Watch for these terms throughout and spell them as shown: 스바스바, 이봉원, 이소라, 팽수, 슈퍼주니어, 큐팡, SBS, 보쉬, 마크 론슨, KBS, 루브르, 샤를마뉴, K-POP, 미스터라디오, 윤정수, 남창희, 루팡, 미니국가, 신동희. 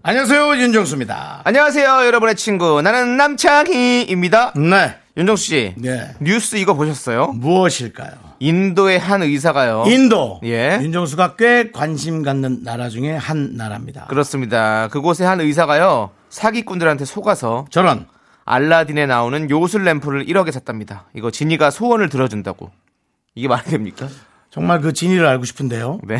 안녕하세요, 윤정수입니다. 안녕하세요, 여러분의 친구 나는 남창희입니다. 네, 윤정수 씨. 네. 뉴스 이거 보셨어요? 무엇일까요? 인도의 한 의사가요. 인도. 예. 윤정수가 꽤 관심 갖는 나라 중에 한 나라입니다. 그렇습니다. 그곳의 한 의사가요, 사기꾼들한테 속아서 저런 알라딘에 나오는 요술 램프를 1억에 샀답니다. 이거 지니가 소원을 들어준다고. 이게 말이 됩니까? 정말 그 지니를 알고 싶은데요. 네.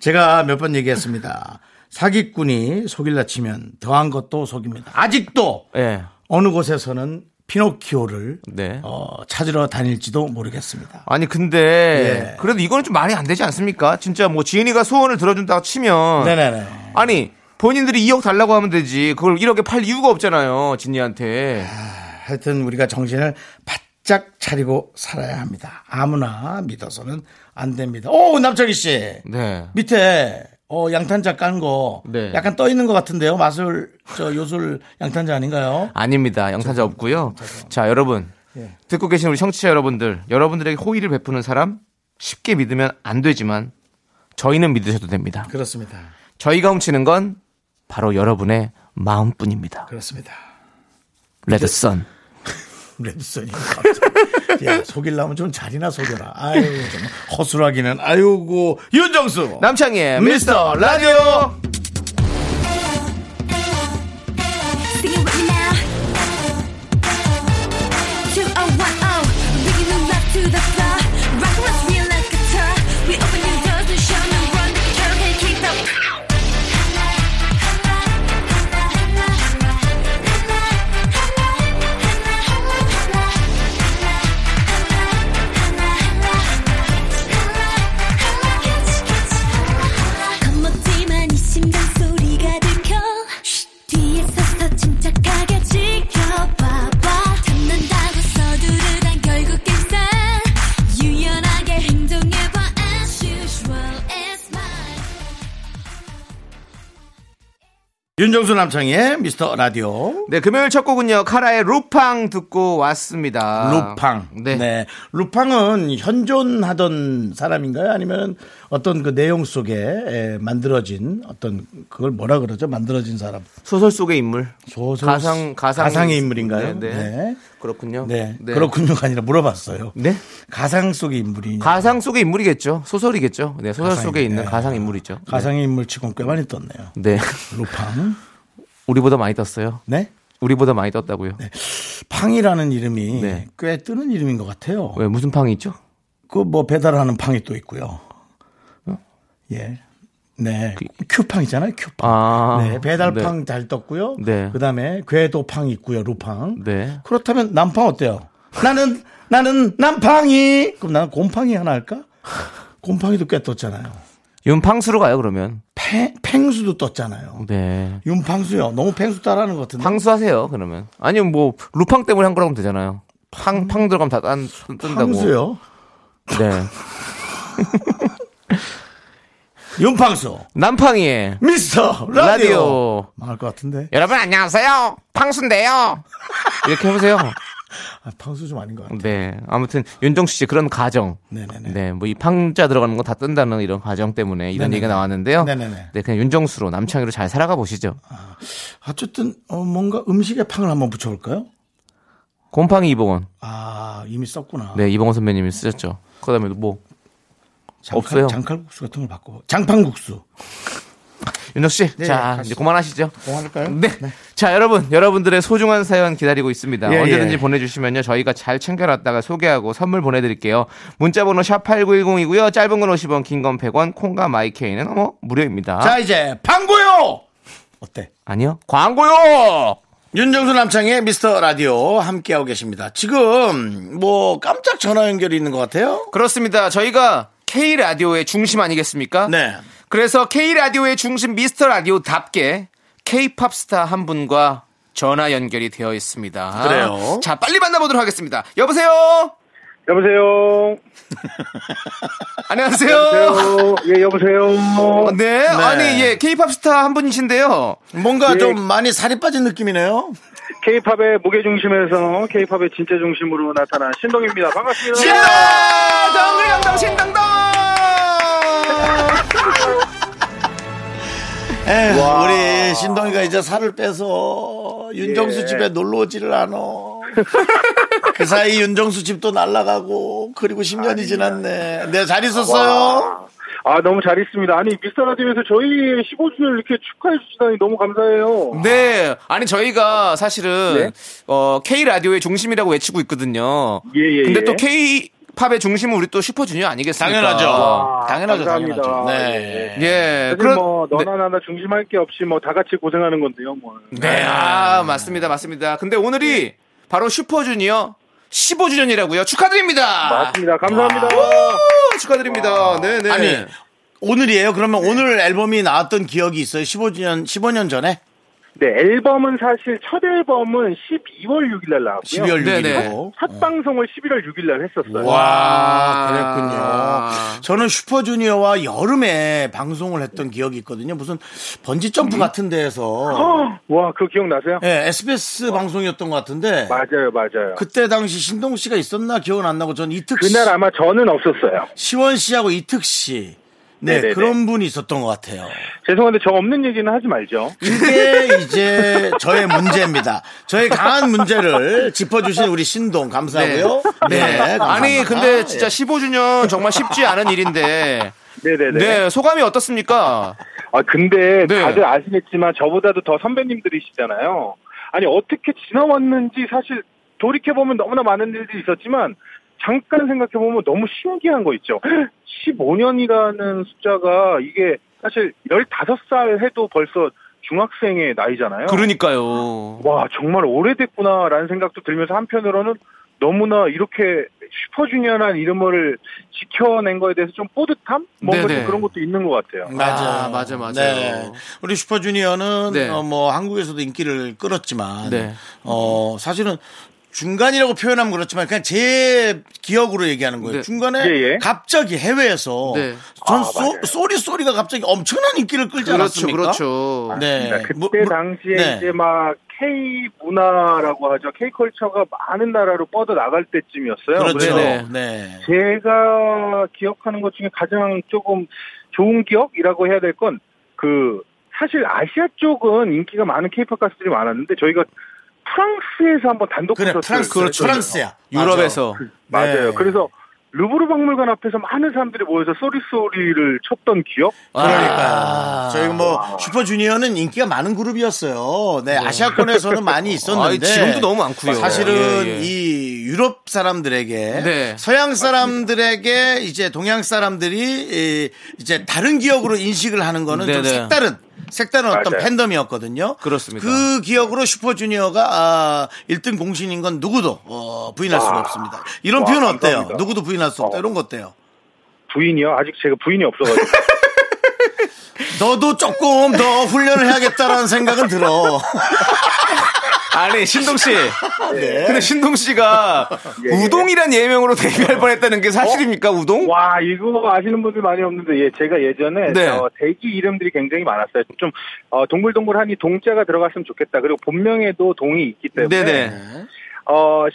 제가 몇 번 얘기했습니다. 사기꾼이 속일라 치면 더한 것도 속입니다. 아직도 네. 어느 곳에서는 피노키오를 네. 찾으러 다닐지도 모르겠습니다. 아니 근데 예. 그래도 이거는 좀 말이 안 되지 않습니까? 진짜 뭐 지은이가 소원을 들어준다고 치면 네네네. 아니 본인들이 2억 달라고 하면 되지 그걸 1억에 팔 이유가 없잖아요. 진이한테. 하여튼 우리가 정신을 바짝 차리고 살아야 합니다. 아무나 믿어서는 안 됩니다. 오, 남창희 씨. 네. 밑에 양탄자 깐 거 네. 약간 떠 있는 것 같은데요. 마술 저 요술 양탄자 아닌가요? 아닙니다. 양탄자 저, 없고요. 저. 자, 여러분. 예. 듣고 계신 우리 청취자 여러분들, 여러분들에게 호의를 베푸는 사람 쉽게 믿으면 안 되지만 저희는 믿으셔도 됩니다. 그렇습니다. 저희가 훔치는 건 바로 여러분의 마음뿐입니다. 그렇습니다. 레드선. 레드선이 갑자기. 야, 속이려면 좀 자리나 속여라. 아유, 좀 허술하기는. 아유고. 윤정수. 남창희의 미스터 라디오. 윤정수 남창희의 미스터 라디오. 네, 금요일 첫 곡은요, 카라의 루팡 듣고 왔습니다. 루팡. 네. 네. 루팡은 현존하던 사람인가요? 아니면 어떤 그 내용 속에 만들어진 어떤 그걸 뭐라 그러죠? 만들어진 사람. 소설 속의 인물. 소설. 가상의 인물인가요? 네. 네. 네. 그렇군요. 네. 네. 그렇군요가 아니라 물어봤어요. 네. 가상 속의 인물이. 가상 속의 인물이겠죠. 소설이겠죠. 네. 소설 가상인데. 속에 있는 가상 인물이죠. 가상의 네. 인물 치곤 꽤 많이 떴네요. 네. 루팡. 우리보다 많이 떴어요. 네. 우리보다 많이 떴다고요. 네. 팡이라는 이름이 네. 꽤 뜨는 이름인 것 같아요. 왜 무슨 팡이 있죠? 그 뭐 배달하는 팡이 또 있고요. 어? 예. 네. 큐팡이잖아요, 큐팡. 아, 네. 배달팡 네. 잘 떴고요. 네. 그 다음에 궤도팡 있고요, 루팡. 네. 그렇다면 남팡 어때요? 나는 남팡이! 그럼 나는 곰팡이 하나 할까? 곰팡이도 꽤 떴잖아요. 윤팡수로 가요, 그러면. 팽수도 떴잖아요. 네. 윤팡수요. 너무 팽수 따라하는 것 같은데. 팡수 하세요, 그러면. 아니면 뭐, 루팡 때문에 한 거라고 하면 되잖아요. 팡 들어가면 다 뜬다고. 팡수요? 네. 윤팡수 남팡이의 미스터 라디오. 망할 것 같은데. 여러분 안녕하세요, 팡수인데요. 이렇게 해보세요. 아, 팡수 좀 아닌 것 같아요. 네, 아무튼 윤정수 씨 그런 가정. 네네네. 네, 뭐 이 팡자 들어가는 건 다 뜬다는 이런 가정 때문에 이런 네네네. 얘기가 나왔는데요. 네네네. 네, 그냥 윤정수로 남창이로 잘 살아가 보시죠. 아, 어쨌든 뭔가 음식에 팡을 한번 붙여볼까요? 곰팡이 이봉원. 아, 이미 썼구나. 네, 이봉원 선배님이 쓰셨죠. 그다음에 뭐. 없어요. 장칼국수 같은 걸 바꿔. 장판국수. 윤혁씨, 네, 자, 이제 그만하시죠. 그만할까요? 네. 네. 자, 여러분들의 소중한 사연 기다리고 있습니다. 예, 언제든지 예. 보내주시면요. 저희가 잘 챙겨놨다가 소개하고 선물 보내드릴게요. 문자번호 샵8910이고요. 짧은 건 50원, 긴 건 100원, 콩과 마이케이는 무료입니다. 자, 이제, 광고요! 어때? 아니요. 광고요! 윤정수 남창의 미스터 라디오 함께하고 계십니다. 지금, 뭐, 깜짝 전화 연결이 있는 것 같아요? 그렇습니다. 저희가 K라디오의 중심 아니겠습니까? 네. 그래서 K라디오의 중심 미스터라디오답게 K-POP 스타 한 분과 전화 연결이 되어 있습니다. 그래요. 자, 빨리 만나보도록 하겠습니다. 여보세요? 여보세요. 안녕하세요. 여보세요. 예, 여보세요. 네. 아니, 예, K-POP 스타 한 분이신데요. 뭔가 예. 좀 많이 살이 빠진 느낌이네요. K-POP의 무게 중심에서 K-POP의 진짜 중심으로 나타난 신동희입니다. 반갑습니다. 신동! 정글영동 신동동! 에휴, 우리 신동희가 이제 살을 빼서 윤정수 예. 집에 놀러 오지를 않아. 그 사이 윤정수 집도 날아가고 그리고 10년이 아니야. 지났네. 네, 잘 있었어요. 와. 아, 너무 잘 있습니다. 아니, 미스터라디오에서 저희 15주년 이렇게 축하해 주시다니 너무 감사해요. 네. 아니, 저희가 사실은 네? K라디오의 중심이라고 외치고 있거든요. 예. 근데 또 K팝의 중심은 우리 또 슈퍼주니어 아니겠습니까? 당연하죠. 와, 당연하죠. 감사합니다. 당연하죠. 네. 예. 그럼 뭐 너나 나나 중심할 게 없이 뭐 다 같이 고생하는 건데요, 뭐. 네. 아, 맞습니다. 근데 오늘이 네. 바로 슈퍼주니어 15주년이라고요. 축하드립니다. 맞습니다. 감사합니다. 축하드립니다. 네네. 아니, 오늘이에요? 그러면 네. 오늘 앨범이 나왔던 기억이 있어요? 15년 전에? 네, 앨범은 사실 첫 앨범은 12월 6일 날 나왔고요. 12월 6일이고 첫 방송을 11월 6일 날 했었어요. 와, 그랬군요. 저는 슈퍼주니어와 여름에 방송을 했던 기억이 있거든요. 무슨 번지점프 같은 데에서. 와, 그거 기억나세요? 네, SBS 방송이었던 것 같은데. 맞아요. 그때 당시 신동 씨가 있었나 기억은 안 나고 저는 이특 씨. 그날 아마 저는 없었어요. 시원 씨하고 이특 씨. 네, 네네네. 그런 분이 있었던 것 같아요. 죄송한데 저 없는 얘기는 하지 말죠. 이게 이제 저의 문제입니다. 저의 강한 문제를 짚어주신 우리 신동 감사하고요. 네. 감사합니다. 아니 근데 진짜 15주년 정말 쉽지 않은 일인데 네네네. 네, 소감이 어떻습니까? 아 근데 네. 다들 아시겠지만 저보다도 더 선배님들이시잖아요. 아니 어떻게 지나왔는지 사실 돌이켜보면 너무나 많은 일들이 있었지만 잠깐 생각해보면 너무 신기한 거 있죠. 15년이라는 숫자가 이게 사실 15살 해도 벌써 중학생의 나이잖아요. 그러니까요. 와, 정말 오래됐구나라는 생각도 들면서 한편으로는 너무나 이렇게 슈퍼주니어라는 이름을 지켜낸 거에 대해서 좀 뿌듯함? 뭔가 좀 그런 것도 있는 것 같아요. 맞아요. 네. 우리 슈퍼주니어는 네. 한국에서도 인기를 끌었지만 네. 사실은 중간이라고 표현하면 그렇지만 그냥 제 기억으로 얘기하는 거예요. 네. 중간에 갑자기 해외에서 네. 소리가 갑자기 엄청난 인기를 끌지 않았습니까? 그렇죠. 네. 그때 당시에 네. 이제 막 K 문화라고 하죠. K 컬처가 많은 나라로 뻗어 나갈 때쯤이었어요. 그렇죠. 네. 제가 기억하는 것 중에 가장 조금 좋은 기억이라고 해야 될 건 사실 아시아 쪽은 인기가 많은 K-팝 가수들이 많았는데 저희가 프랑스에서 한번 단독 콘서트. 프랑스야. 유럽에서. 맞아요. 네. 그래서 루브르 박물관 앞에서 많은 사람들이 모여서 소리를 쳤던 기억? 그러니까. 저희 슈퍼주니어는 인기가 많은 그룹이었어요. 네, 아시아권에서는 많이 있었는데. 지금도 너무 많고요. 사실은 이 유럽 사람들에게, 네. 서양 사람들에게 이제 동양 사람들이 이제 다른 기억으로 인식을 하는 거는 좀 색다른 어떤 팬덤이었거든요. 그렇습니다. 그 기억으로 슈퍼주니어가 1등 공신인 건 누구도 부인할 수가 없습니다. 이런 표현 어때요? 감사합니다. 누구도 부인할 수 없다. 이런 거 어때요? 부인이요? 아직 제가 부인이 없어가지고. 너도 조금 더 훈련을 해야겠다라는 생각은 들어. 아니, 신동씨. 네. 근데 신동씨가 우동이란 예명으로 데뷔할 뻔했다는 게 사실입니까, 우동? 와, 이거 아시는 분들 많이 없는데, 제가 예전에 대기 이름들이 굉장히 많았어요. 좀, 동글동글하니 동자가 들어갔으면 좋겠다. 그리고 본명에도 동이 있기 때문에. 네네.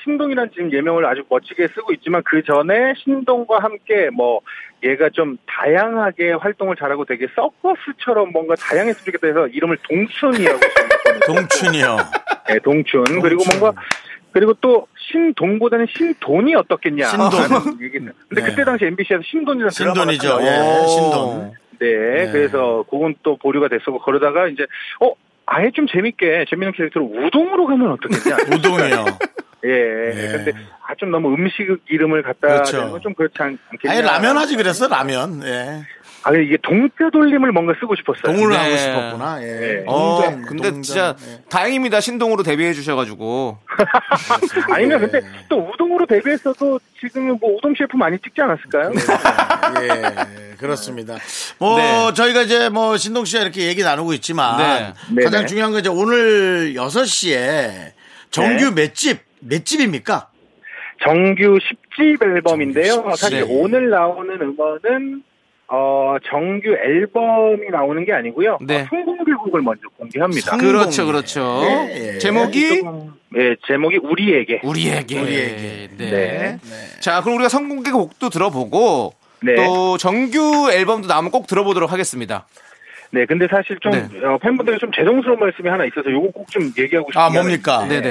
신동이란 지금 예명을 아주 멋지게 쓰고 있지만, 그 전에 신동과 함께 얘가 좀 다양하게 활동을 잘하고 되게 서커스처럼 뭔가 다양했으면 좋겠다 해서 이름을 동춘이라고. 동춘이요. 네, 동춘. 그리고 그리고 또 신동보다는 신돈이 어떻겠냐. 신돈. 얘기는. 근데 그때 당시 MBC에서 신돈이라는 신돈이죠. 예, 신돈. 네, 그래서 그건 또 보류가 됐었고 그러다가 이제 아예 좀 재밌는 캐릭터로 우동으로 가면 어떻겠냐. 우동이요. 예. 근데 좀 너무 음식 이름을 갖다 대는 건 좀 그렇지 않겠냐. 아예 라면 하지 그랬어, 라면. 예. 아니 이게 동자 돌림을 뭔가 쓰고 싶었어요. 동으로 하고 싶었구나. 예. 근데 동전, 진짜 다행입니다. 신동으로 데뷔해 주셔가지고. 아니면 근데 또 우동으로 데뷔했어도 지금은 우동 셰프 많이 찍지 않았을까요? 예, 그렇습니다. 뭐 네. 저희가 이제 뭐 신동 씨와 이렇게 얘기 나누고 있지만 네. 가장 네네. 중요한 건 이제 오늘 6시에 정규 네. 몇 집입니까? 정규 10집 앨범인데요. 정규 10집. 사실 네. 오늘 나오는 음원은 정규 앨범이 나오는 게 아니고요. 네. 성공개곡을 먼저 공개합니다. 그렇죠. 네, 예. 제목이 제목이 우리에게. 네. 자, 그럼 우리가 성공개곡도 들어보고 네. 또 정규 앨범도 나오면 꼭 들어보도록 하겠습니다. 네, 근데 사실 좀 네. 팬분들이 좀 죄송스러운 말씀이 하나 있어서 요거 꼭 좀 얘기하고 싶어요. 아, 뭡니까? 네.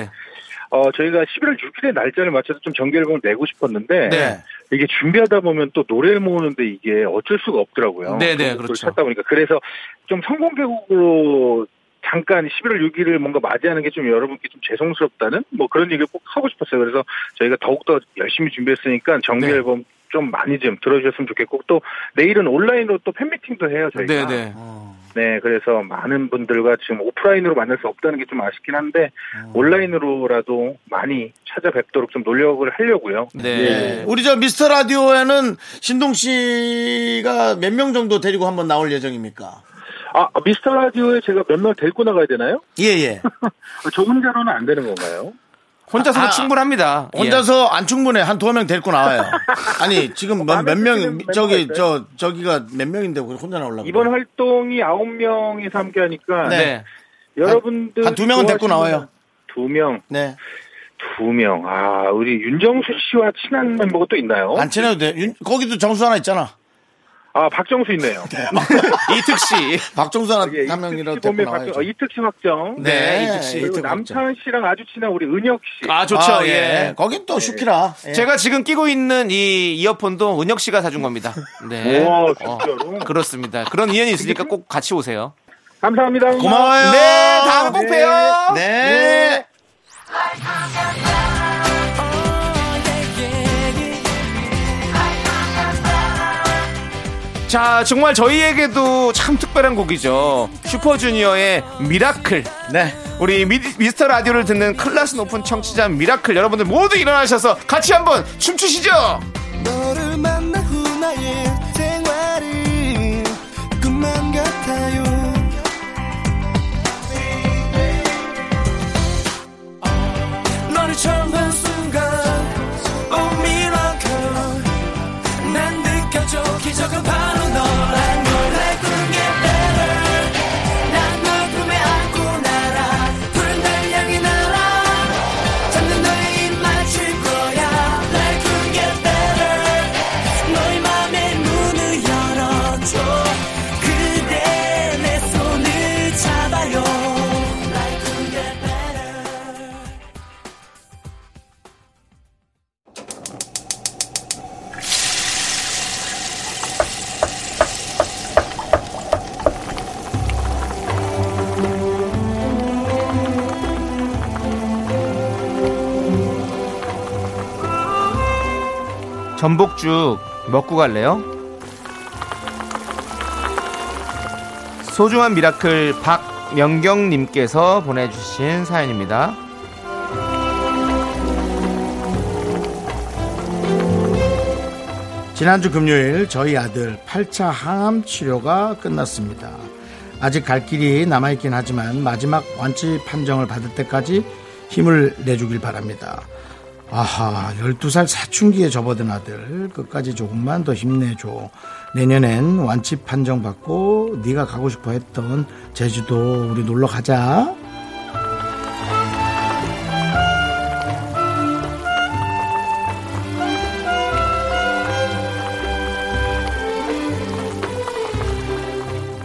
저희가 11월 6일에 날짜를 맞춰서 좀 정규 앨범을 내고 싶었는데 네. 이게 준비하다 보면 또 노래를 모으는데 이게 어쩔 수가 없더라고요. 네네, 그렇죠. 찾다 보니까. 그래서 좀 성공개곡으로 잠깐 11월 6일을 뭔가 맞이하는 게 좀 여러분께 좀 죄송스럽다는 뭐 그런 얘기를 꼭 하고 싶었어요. 그래서 저희가 더욱더 열심히 준비했으니까 정규 네. 앨범 좀 많이 좀 들어주셨으면 좋겠고 또 내일은 온라인으로 또 팬미팅도 해요, 저희가. 네네. 네, 그래서 많은 분들과 지금 오프라인으로 만날 수 없다는 게 좀 아쉽긴 한데 온라인으로라도 많이 찾아뵙도록 좀 노력을 하려고요. 네. 우리 저 미스터 라디오에는 신동 씨가 몇 명 정도 데리고 한번 나올 예정입니까? 아, 미스터 라디오에 제가 몇 명 데리고 나가야 되나요? 예. 저 혼자로는 안 되는 건가요? 혼자서도 충분합니다. 혼자서 안 충분해. 한 두어 명 데리고 나와요. 아니, 지금 몇 명, 저기가 몇 명인데 혼자 나오려고. 이번 활동이 9명이서 함께 하니까. 네. 여러분들. 한 2명은 데리고 나와요. 2명. 네. 2명. 아, 우리 윤정수 씨와 친한 멤버가 또 있나요? 안 친해도 돼. 거기도 정수 하나 있잖아. 아, 박정수 있네요. 네. 이특 씨. 박정수 하나 한 명이라도 데리고 나와야죠. 이특 씨 확정. 네, 이특 씨. 그리고 남창 씨랑 아주 친한 우리 은혁 씨. 아, 좋죠. 아, 예. 거긴 또 슈키라. 예. 제가 지금 끼고 있는 이 이어폰도 은혁 씨가 사준 겁니다. 네. 와, 진짜로? 그렇습니다. 그런 인연이 있으니까 꼭 같이 오세요. 감사합니다. 고마워요. 네, 다음 곡 봬요. 네. 자, 정말 저희에게도 참 특별한 곡이죠. 슈퍼주니어의 미라클. 네. 우리 미스터 라디오를 듣는 클래스 높은 청취자 미라클 여러분들 모두 일어나셔서 같이 한번 춤추시죠. 너를 만나고 나의 생활이 꿈만 같아요. 너를 처음 본 순간 Oh miracle 난 느껴져 기적은 바로 너란 걸 알고 게 better 난 널 품에 안고 날아 푸른 달 향해 날아 잡는 너의 입 맞출 거야 알고 게 better 너의 맘에 문을 열어줘 그대 내 손을 잡아요 알고 게 better 전복죽 먹고 갈래요? 소중한 미라클 박명경님께서 보내주신 사연입니다. 지난주 금요일 저희 아들 8차 항암 치료가 끝났습니다. 아직 갈 길이 남아있긴 하지만 마지막 완치 판정을 받을 때까지 힘을 내주길 바랍니다. 아하, 12살 사춘기에 접어든 아들 끝까지 조금만 더 힘내줘. 내년엔 완치 판정 받고 네가 가고 싶어 했던 제주도 우리 놀러 가자.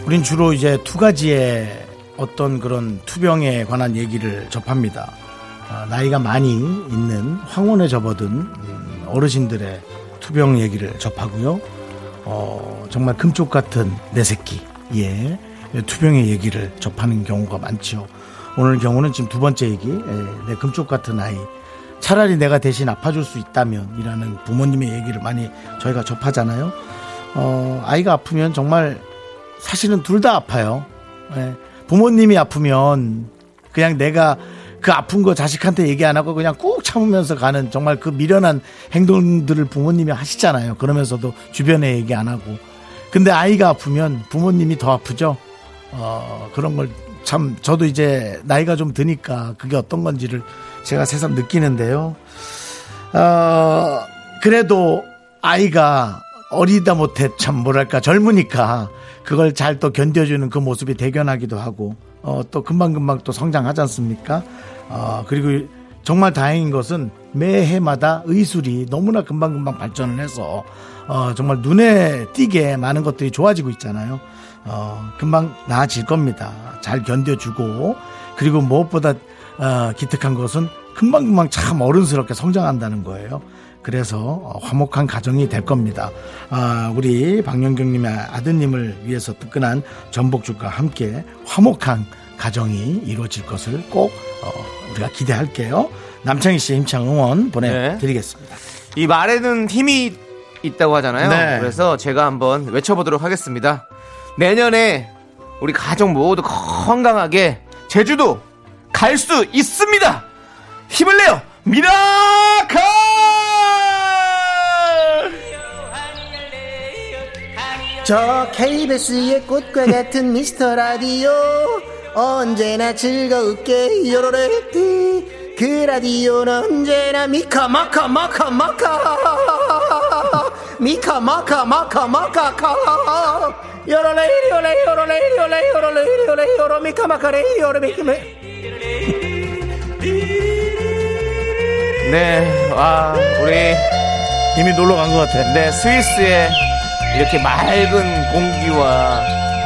우린 주로 이제 두 가지의 어떤 그런 투병에 관한 얘기를 접합니다. 나이가 많이 있는 황혼에 접어든 어르신들의 투병 얘기를 접하고요. 정말 금쪽 같은 내 새끼, 예, 투병의 얘기를 접하는 경우가 많죠. 오늘 경우는 지금 두 번째 얘기, 예, 내 금쪽 같은 아이. 차라리 내가 대신 아파줄 수 있다면 이라는 부모님의 얘기를 많이 저희가 접하잖아요. 아이가 아프면 정말 사실은 둘 다 아파요. 예, 부모님이 아프면 그냥 내가 그 아픈 거 자식한테 얘기 안 하고 그냥 꾹 참으면서 가는 정말 그 미련한 행동들을 부모님이 하시잖아요. 그러면서도 주변에 얘기 안 하고. 근데 아이가 아프면 부모님이 더 아프죠. 그런 걸 참 저도 이제 나이가 좀 드니까 그게 어떤 건지를 제가 새삼 느끼는데요. 그래도 아이가 어리다 못해 참 뭐랄까 젊으니까 그걸 잘 또 견뎌주는 그 모습이 대견하기도 하고 또 금방금방 또 성장하지 않습니까? 그리고 정말 다행인 것은 매해마다 의술이 너무나 금방금방 발전을 해서 정말 눈에 띄게 많은 것들이 좋아지고 있잖아요. 금방 나아질 겁니다. 잘 견뎌주고 그리고 무엇보다 기특한 것은 금방금방 참 어른스럽게 성장한다는 거예요. 그래서 화목한 가정이 될 겁니다. 우리 박영경님의 아드님을 위해서 뜨끈한 전복죽과 함께 화목한 가정이 이루어질 것을 꼭 우리가 기대할게요. 남창희 씨 힘찬 응원 보내드리겠습니다. 네. 이 말에는 힘이 있다고 하잖아요. 네. 그래서 제가 한번 외쳐보도록 하겠습니다. 내년에 우리 가족 모두 건강하게 제주도 갈 수 있습니다. 힘을 내요. 미라카! 저 KBS의 꽃과 같은 미스터라디오 언제나 즐거울게 요로레띠 그 라디오는 언제나 미카마카마카마카 미카마카마카마카카 요로레이 요로레이 요로레이 요로레이 요로레이 요로레이 요로 미카마카레이 요로레이 네, 와 우리 이미 놀러 간 것 같아. 네, 스위스에 이렇게 맑은 공기와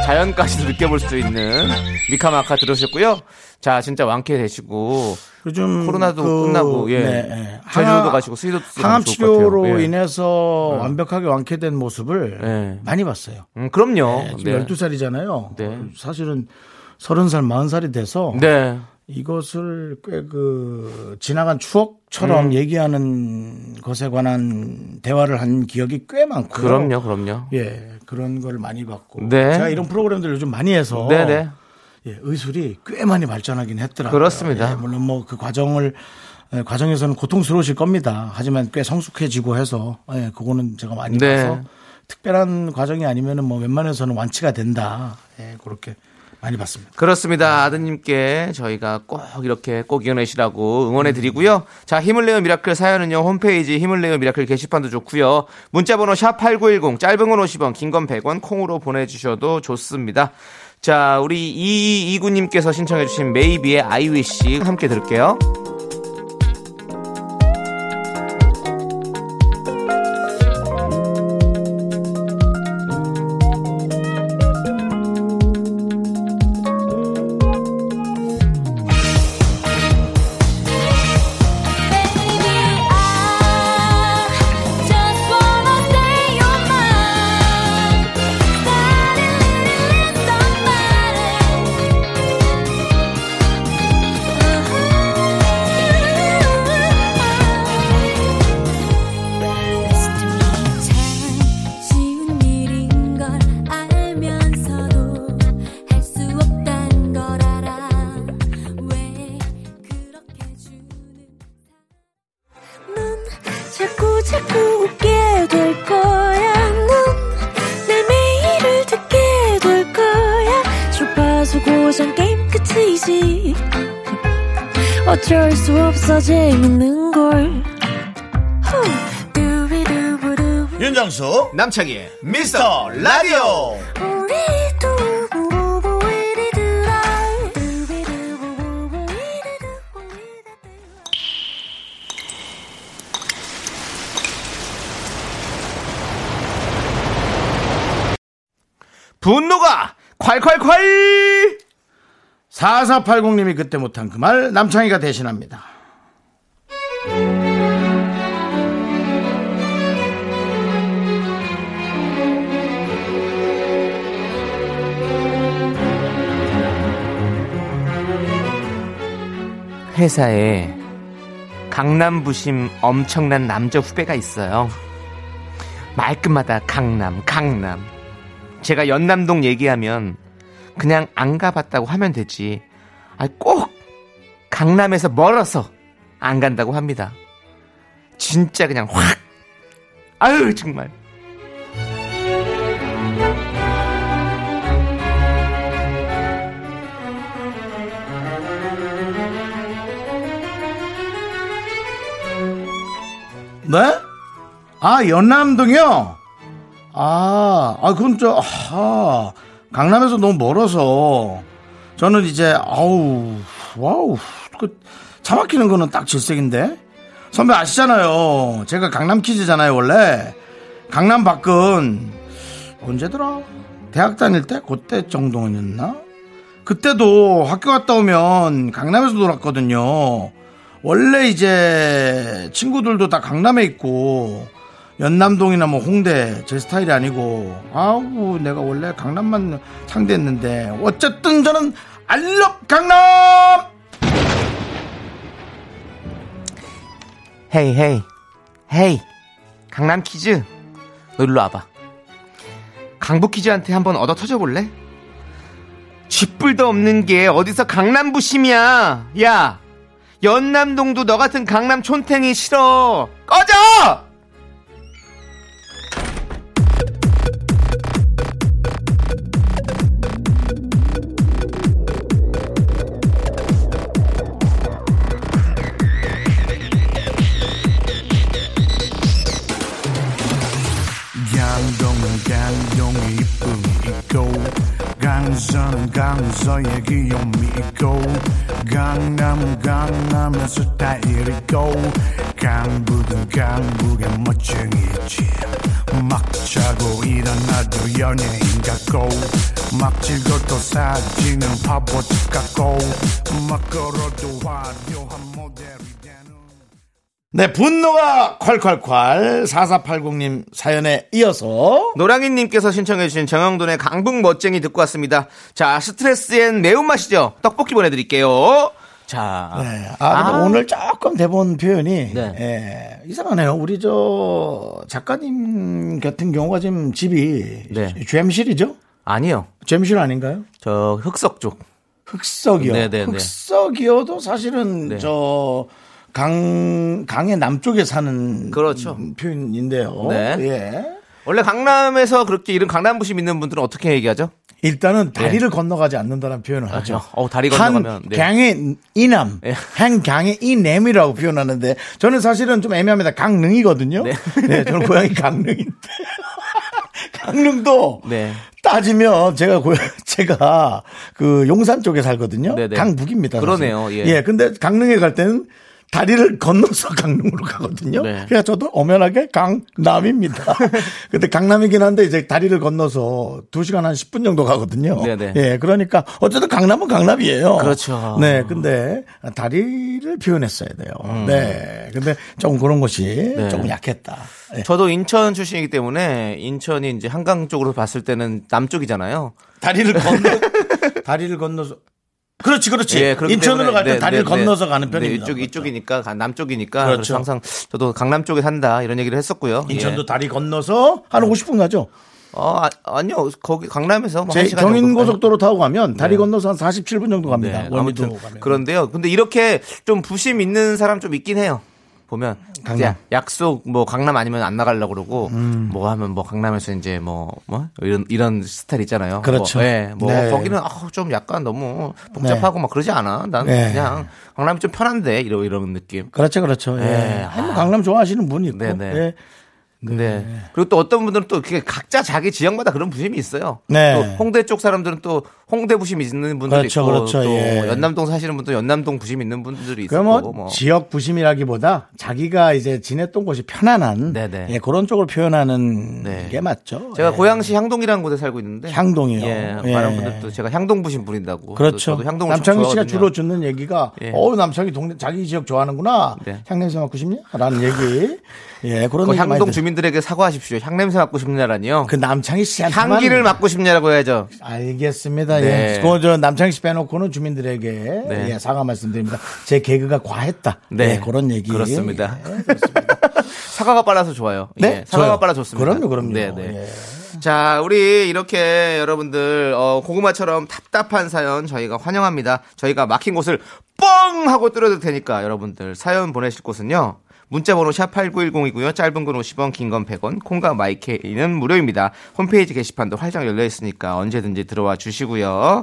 자연까지 느껴볼 수 있는 미카마카 들으셨고요. 자, 진짜 완쾌 되시고 요즘 코로나도 끝나고 예. 네. 제주도 가시고 수도도 항암 치료로 예. 인해서 네. 완벽하게 완쾌된 모습을 네. 많이 봤어요. 그럼요. 네, 지금 네. 12살이잖아요. 네. 사실은 30살, 40살이 돼서 네. 이것을 꽤 지나간 추억처럼 얘기하는 것에 관한 대화를 한 기억이 꽤 많고요. 그럼요, 그럼요. 예, 그런 걸 많이 봤고. 네. 제가 이런 프로그램들 요즘 많이 해서. 네네. 예, 의술이 꽤 많이 발전하긴 했더라고요. 그렇습니다. 예, 물론 뭐 그 과정에서는 고통스러우실 겁니다. 하지만 꽤 성숙해지고 해서, 예, 그거는 제가 많이 네. 봐서 특별한 과정이 아니면은 뭐 웬만해서는 완치가 된다. 예, 그렇게. 많이 봤습니다. 그렇습니다. 아드님께 저희가 꼭 이렇게 꼭 이겨내시라고 응원해드리고요. 자, 힘을 내요 미라클 사연은요. 홈페이지 힘을 내요 미라클 게시판도 좋고요. 문자번호 샵8910 짧은 건 50원 긴 건 100원 콩으로 보내주셔도 좋습니다. 자, 우리 이이구님께서 신청해주신 메이비의 I wish 함께 들을게요. 어쩔 수 없어 재밌는 걸. 윤정수 남창희 미스터 라디오. 분노가 콸콸콸. 4480님이 그때 못한 그 말 남창희가 대신합니다. 회사에 강남부심 엄청난 남자 후배가 있어요. 말끝마다 강남. 제가 연남동 얘기하면 그냥 안 가봤다고 하면 되지. 꼭 강남에서 멀어서 안 간다고 합니다. 진짜 그냥 확, 아유 정말. 네? 아, 연남동이요? 아, 그건 저, 강남에서 너무 멀어서, 저는 이제, 와우, 차 막히는 거는 딱 질색인데? 선배 아시잖아요. 제가 강남 키즈잖아요, 원래. 강남 밖은, 언제더라? 대학 다닐 때? 그때 정도였나? 그때도 학교 갔다 오면 강남에서 놀았거든요. 원래 이제 친구들도 다 강남에 있고 연남동이나 뭐 홍대 제 스타일이 아니고, 아우 내가 원래 강남만 상대했는데, 어쨌든 저는 알럽 강남. 헤이 강남 키즈 놀러 와봐. 강북 키즈한테 한번 얻어 터져볼래? 쥐뿔도 없는 게 어디서 강남 부심이야. 야, 연남동도 너 같은 강남 촌탱이 싫어. 꺼져! 강동이 이쁨 있고, 강서는 강서의 귀염이 있고, 강남은 강남의 스타일이고, 강북은 강북의 멋쟁이지. 막 자고 일어나도 연예인 같고, 막 찍고 또 사진은 바보짓 같고, 막 걸어도 화려한 모델이. 네, 분노가 콸콸콸 4480님 사연에 이어서 노랑이님께서 신청해주신 정영돈의 강북 멋쟁이 듣고 왔습니다. 자, 스트레스엔 매운맛이죠. 떡볶이 보내드릴게요. 자, 네, 오늘 조금 대본 표현이 네. 예, 이상하네요. 우리 저 작가님 같은 경우가 지금 집이 네. 잼실이죠? 아니요. 잼실 아닌가요? 저 흑석 쪽. 흑석이요? 네네네. 흑석이어도 사실은 네. 저 강의 남쪽에 사는 그렇죠. 표현인데요. 네. 예. 원래 강남에서 그렇게 이런 강남부심 있는 분들은 어떻게 얘기하죠? 일단은 다리를 네. 건너가지 않는다는 표현을 하죠. 다리 건너가면 네. 강의 이남, 네. 한 강의 이남이라고 표현하는데, 저는 사실은 좀 애매합니다. 강릉이거든요. 네, 네, 저는 고향이 강릉인데 강릉도 네. 따지면 제가 그 용산 쪽에 살거든요. 네네. 강북입니다. 그러네요. 예, 근데 강릉에 갈 때는 다리를 건너서 강릉으로 가거든요. 네. 그래서 저도 엄연하게 강남입니다. 근데 강남이긴 한데 이제 다리를 건너서 2시간 한 10분 정도 가거든요. 네네. 예, 그러니까 어쨌든 강남은 강남이에요. 그렇죠. 네, 근데 다리를 표현했어야 돼요. 네, 근데 조금 그런 것이 네. 조금 약했다. 네. 저도 인천 출신이기 때문에 인천이 이제 한강 쪽으로 봤을 때는 남쪽이잖아요. 다리를 건너서. 그렇지. 예, 인천으로 갈 때 다리를 건너서 가는 편입니다. 네, 이쪽이니까, 남쪽이니까. 그렇죠. 항상 저도 강남 쪽에 산다 이런 얘기를 했었고요. 인천도 예. 다리 건너서 한 50분 가죠? 아니요. 거기 강남에서 뭐 1시간 경인고속도로 타고 가면 다리 네. 건너서 한 47분 정도 갑니다. 네, 아무튼 가면. 그런데요. 근데 이렇게 좀 부심 있는 사람 좀 있긴 해요. 보면 강남. 약속 뭐 강남 아니면 안 나가려고 그러고 뭐 하면 뭐 강남에서 이제 뭐 이런 스타일 있잖아요. 그렇죠. 뭐 거기는 좀 약간 너무 복잡하고 막 그러지 않아. 난 그냥 강남이 좀 편한데 이런 느낌. 그렇죠. 예. 강남 좋아하시는 분이 있고. 네네. 예. 네. 그리고 또 어떤 분들은 또 이렇게 각자 자기 지역마다 그런 부심이 있어요. 네. 또 홍대 쪽 사람들은 또 홍대 부심이 있는 분들이 있고, 또 예. 연남동 사시는 분들은 연남동 부심이 있는 분들이 있고, 뭐 지역 부심이라기보다 자기가 이제 지냈던 곳이 편안한 예, 그런 쪽을 표현하는 게 맞죠. 제가 고양시 향동이라는 곳에 살고 있는데 향동이요. 예. 많은 분들도 제가 향동 부심 부린다고. 그렇죠. 향동 남창희 씨가 주로 듣는 얘기가 남창희 동네 자기 지역 좋아하는구나. 향냄새 맡고 싶냐라는 얘기. 예, 그런 얘기. 향동 주민들에게 사과하십시오. 향냄새 맡고 싶냐라니요. 그 남창희 씨한테 향기를 맡고 싶냐라고 해야죠. 알겠습니다. 네. 예. 그거 저 남창희 씨 빼놓고는 주민들에게 네. 예, 사과 말씀드립니다. 제 개그가 과했다. 네, 예, 그런 얘기. 그렇습니다. 예, 그렇습니다. 사과가 빨라서 좋아요. 네, 예, 사과가 빨라 좋습니다. 그럼요. 네, 네. 예. 자, 우리 이렇게 여러분들 고구마처럼 답답한 사연 저희가 환영합니다. 저희가 막힌 곳을 뻥 하고 뚫어도 되니까 여러분들 사연 보내실 곳은요. 문자번호 샵8910이고요. 짧은 건 50원, 긴 건 100원, 콩과 마이케이는 무료입니다. 홈페이지 게시판도 활짝 열려있으니까 언제든지 들어와 주시고요.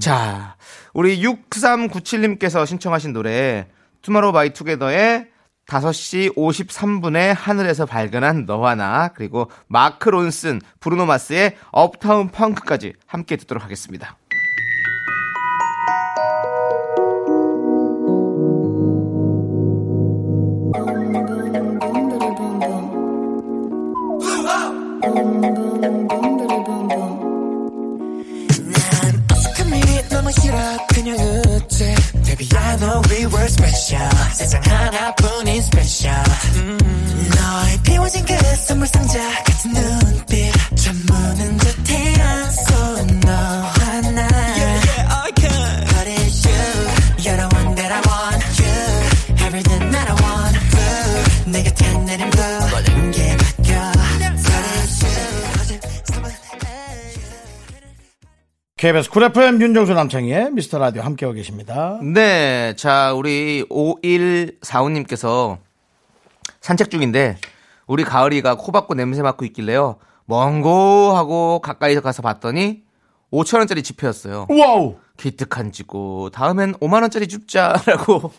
자, 우리 6397님께서 신청하신 노래 투모로우 바이 투게더의 5시 53분에 하늘에서 발견한 너와 나, 그리고 마크 론슨, 브루노 마스의 업타운 펑크까지 함께 듣도록 하겠습니다. 그냥 어째 Baby I know we were special 세상 하나뿐인 special 너의 비워진 그 선물 상자 같은 눈빛 참 무는 듯해 I'm so in love KBS 9FM 윤정수 남창희의 미스터라디오 함께하고 계십니다. 네, 자 우리 5145님께서 산책 중인데 우리 가을이가 코박고 냄새 맡고 있길래요. 먼고 하고 가까이서 가서 봤더니 5,000원짜리 지폐였어요. 와우. 기특한 지고 다음엔 5만원짜리 줍자라고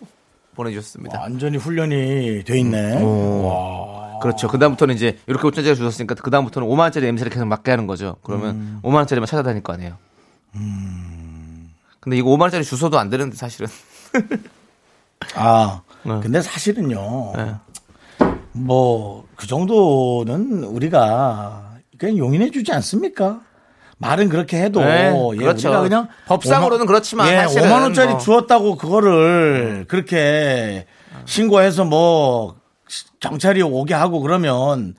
보내주셨습니다. 완전히 훈련이 돼 있네. 와. 그렇죠. 그다음부터는 이제 이렇게 5,000원짜리 주셨으니까 그다음부터는 5만원짜리 냄새를 계속 맡게 하는 거죠. 그러면 5만원짜리만 찾아다닐 거 아니에요. 근데 이거 5만원짜리 주소도 안 되는데 사실은. 아, 네. 근데 사실은요. 네. 뭐, 그 정도는 우리가 그냥 용인해 주지 않습니까? 말은 그렇게 해도. 네, 예, 그렇죠. 우리가 그냥 법상으로는 5만, 그렇지만. 예, 5만원짜리 뭐. 주었다고 그거를 그렇게 신고해서 뭐, 경찰이 오게 하고 그러면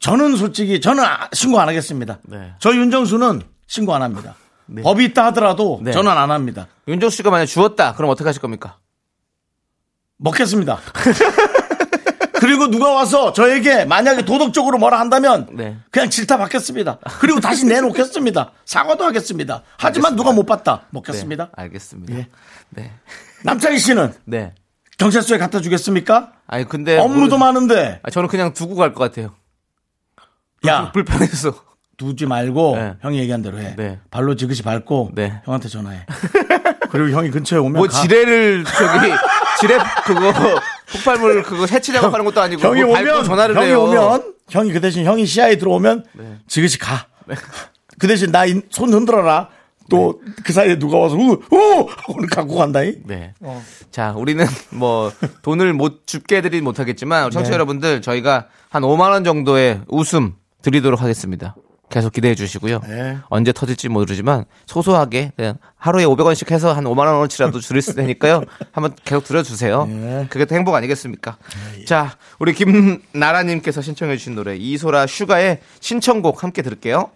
저는 솔직히 저는 신고 안 하겠습니다. 네. 저 윤정수는 신고 안 합니다. 네. 법이 있다 하더라도 네. 저는 안 합니다. 윤정수 씨가 만약 주웠다 그럼 어떻게 하실 겁니까? 먹겠습니다. 그리고 누가 와서 저에게 만약에 도덕적으로 뭐라 한다면 네. 그냥 질타받겠습니다. 그리고 다시 내놓겠습니다. 사과도 하겠습니다. 하지만 알겠습니다. 누가 못 봤다 먹겠습니다. 네. 알겠습니다. 네. 네. 남창희 씨는 네. 경찰서에 갖다 주겠습니까? 아니 근데 업무도 많은데 저는 그냥 두고 갈 것 같아요. 야 불편해서. 두지 말고 네. 형이 얘기한 대로 해. 네. 발로 지그시 밟고 네. 형한테 전화해. 그리고 형이 근처에 오면 뭐 가. 지뢰를 저기 지뢰 그거 폭발물 그거 해치려고 하는 것도 아니고 형이 뭐 오면 전화를 형이 해요. 오면 형이 그 대신 형이 시야에 들어오면 네. 지그시 가. 네. 그 대신 나 손 흔들어라. 또 그 네. 사이에 누가 와서 오늘 갖고 간다이. 네. 자 우리는 뭐 돈을 못 줍게 드리진 못하겠지만 우리 청취자 네. 여러분들 저희가 한 5만 원 정도의 웃음 드리도록 하겠습니다. 계속 기대해 주시고요. 네. 언제 터질지 모르지만 소소하게 그냥 하루에 500원씩 해서 한 5만 원어치라도 줄일 수 있으니까요. 한번 계속 들어주세요. 네. 그게 또 행복 아니겠습니까? 네. 자, 우리 김나라님께서 신청해 주신 노래 이소라 슈가의 신청곡 함께 들을게요.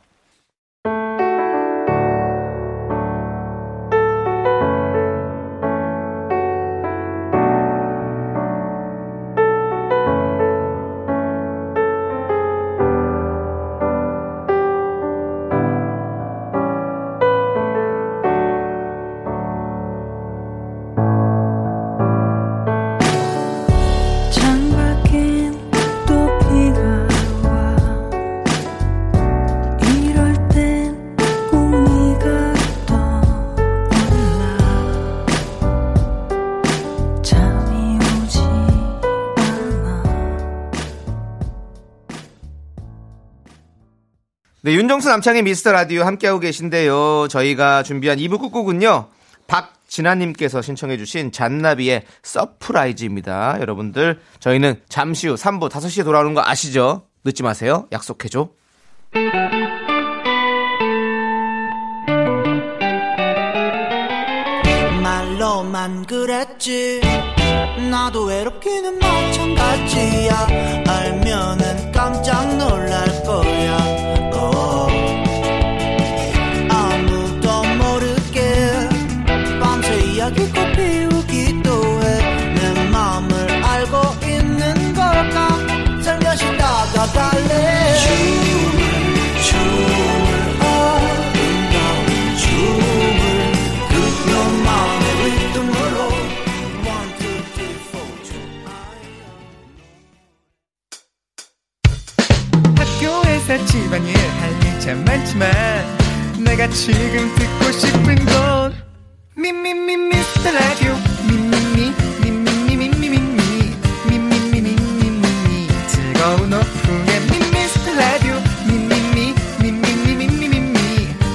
네, 윤정수 남창의 미스터라디오 함께하고 계신데요. 저희가 준비한 2부 끝곡은요. 박진아님께서 신청해 주신 잔나비의 서프라이즈입니다. 여러분들 저희는 잠시 후 3부 5시에 돌아오는 거 아시죠? 늦지 마세요. 약속해줘. 말로만 그랬지 나도 외롭기는 마찬가지야 알면은 깜짝 놀랄 거야 이거 비우기도 해 내 마음을 알고 있는 걸까 살며시 다가갈래 춤을 아름다운 춤을 그 너만의 리듬을 회사 집안일 할 일 참 많지만 내가 지금 듣고 싶은 건 미미미 미스터 라디오 미미미 미미미 미미미 미미미 미미미 즐거운 오픈에 미스터 라디오 미미미 미미미 미미미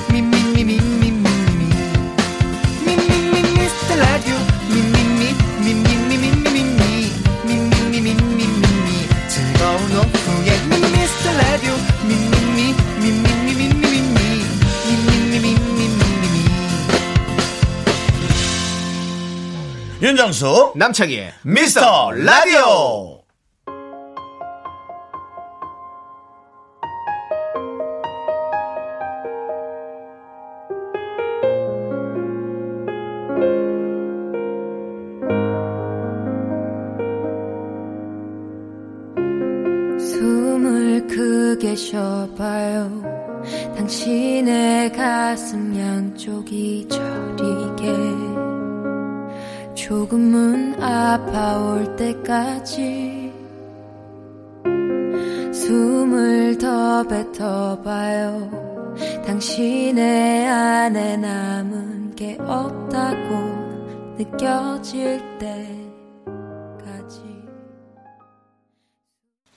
미미미 미미미 미미미 미스터 라디오 미미미 미미미 미미미 미미미 미미미 즐거운 오픈에 미스터 라디오 미미미 미미미 미미미 미미미 윤정수 남창희의 미스터 라디오. 쉬어봐요. 당신의 가슴 양쪽이 저리게 조금은 아파올 때까지 숨을 더 뱉어봐요. 당신의 안에 남은 게 없다고 느껴질 때까지.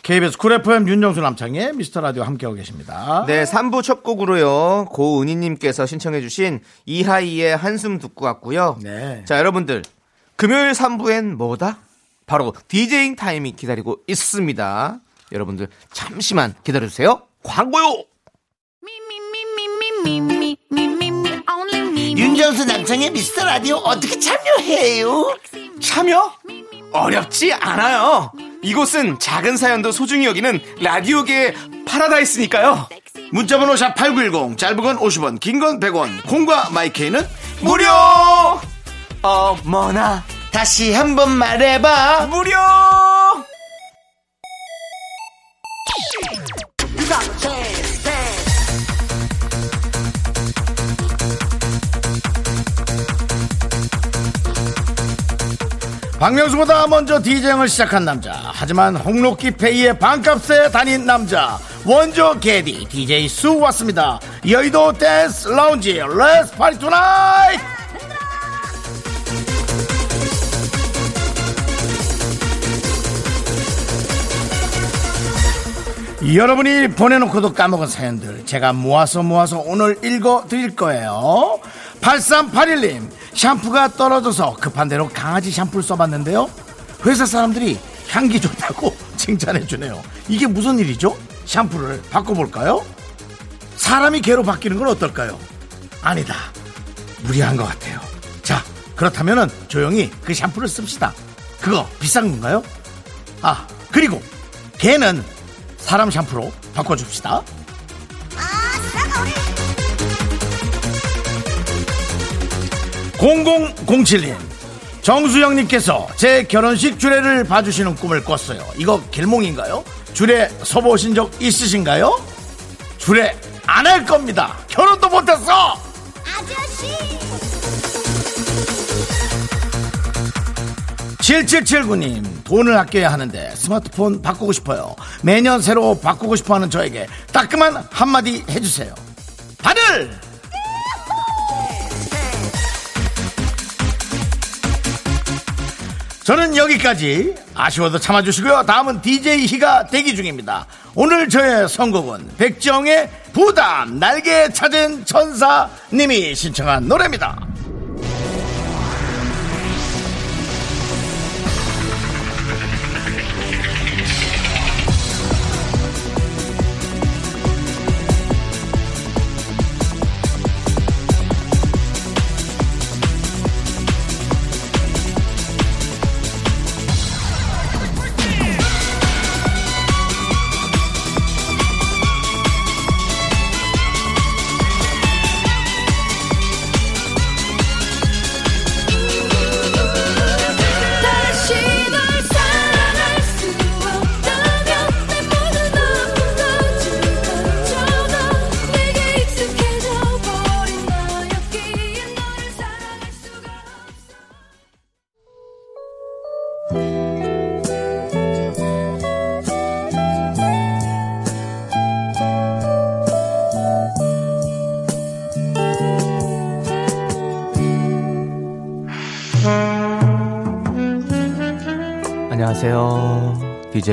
KBS 쿨 FM 윤정수 남창의 미스터라디오 함께하고 계십니다. 네, 3부 첫 곡으로요. 고은희님께서 신청해 주신 이하이의 한숨 듣고 왔고요. 네. 자, 여러분들 금요일 3부엔 뭐다? 바로 디제잉 타임이 기다리고 있습니다. 여러분들 잠시만 기다려주세요. 광고요. 윤정수 남창의 미스터라디오 어떻게 참여해요? 참여? 어렵지 않아요. 이곳은 작은 사연도 소중히 여기는 라디오계의 파라다이스니까요. 문자번호 샵 8910, 짧은 건 50원, 긴 건 100원, 콩과 마이케이는 무료. 어머나 다시 한번 말해봐. 무료. 박명수보다 먼저 디제잉을 시작한 남자, 하지만 홍록기페이의 반값에 다닌 남자 원조 개디 DJ 수 왔습니다. 여의도 댄스 라운지 Let's Party Tonight. 여러분이 보내놓고도 까먹은 사연들 제가 모아서 오늘 읽어드릴 거예요. 8381님, 샴푸가 떨어져서 급한 대로 강아지 샴푸를 써봤는데요, 회사 사람들이 향기 좋다고 칭찬해주네요. 이게 무슨 일이죠? 샴푸를 바꿔볼까요? 사람이 개로 바뀌는 건 어떨까요? 아니다, 무리한 것 같아요. 자, 그렇다면은 조용히 그 샴푸를 씁시다. 그거 비싼 건가요? 아, 그리고 개는 사람 샴푸로 바꿔줍시다. 아, 0007님, 정수영님께서 제 결혼식 주례를 봐주시는 꿈을 꿨어요. 이거 길몽인가요? 주례 서보신 적 있으신가요? 주례 안 할 겁니다. 결혼도 못했어. 아저씨. 7779님, 돈을 아껴야 하는데 스마트폰 바꾸고 싶어요. 매년 새로 바꾸고 싶어하는 저에게 따끔한 한마디 해주세요. 다들. 1여기까지 아쉬워도 참아주시고요. 다음은 DJ 희가 대기 중입니다. 오늘 저의 선곡은 백정의 부담, 날개 찾은 천사님이 신청한 노래입니다.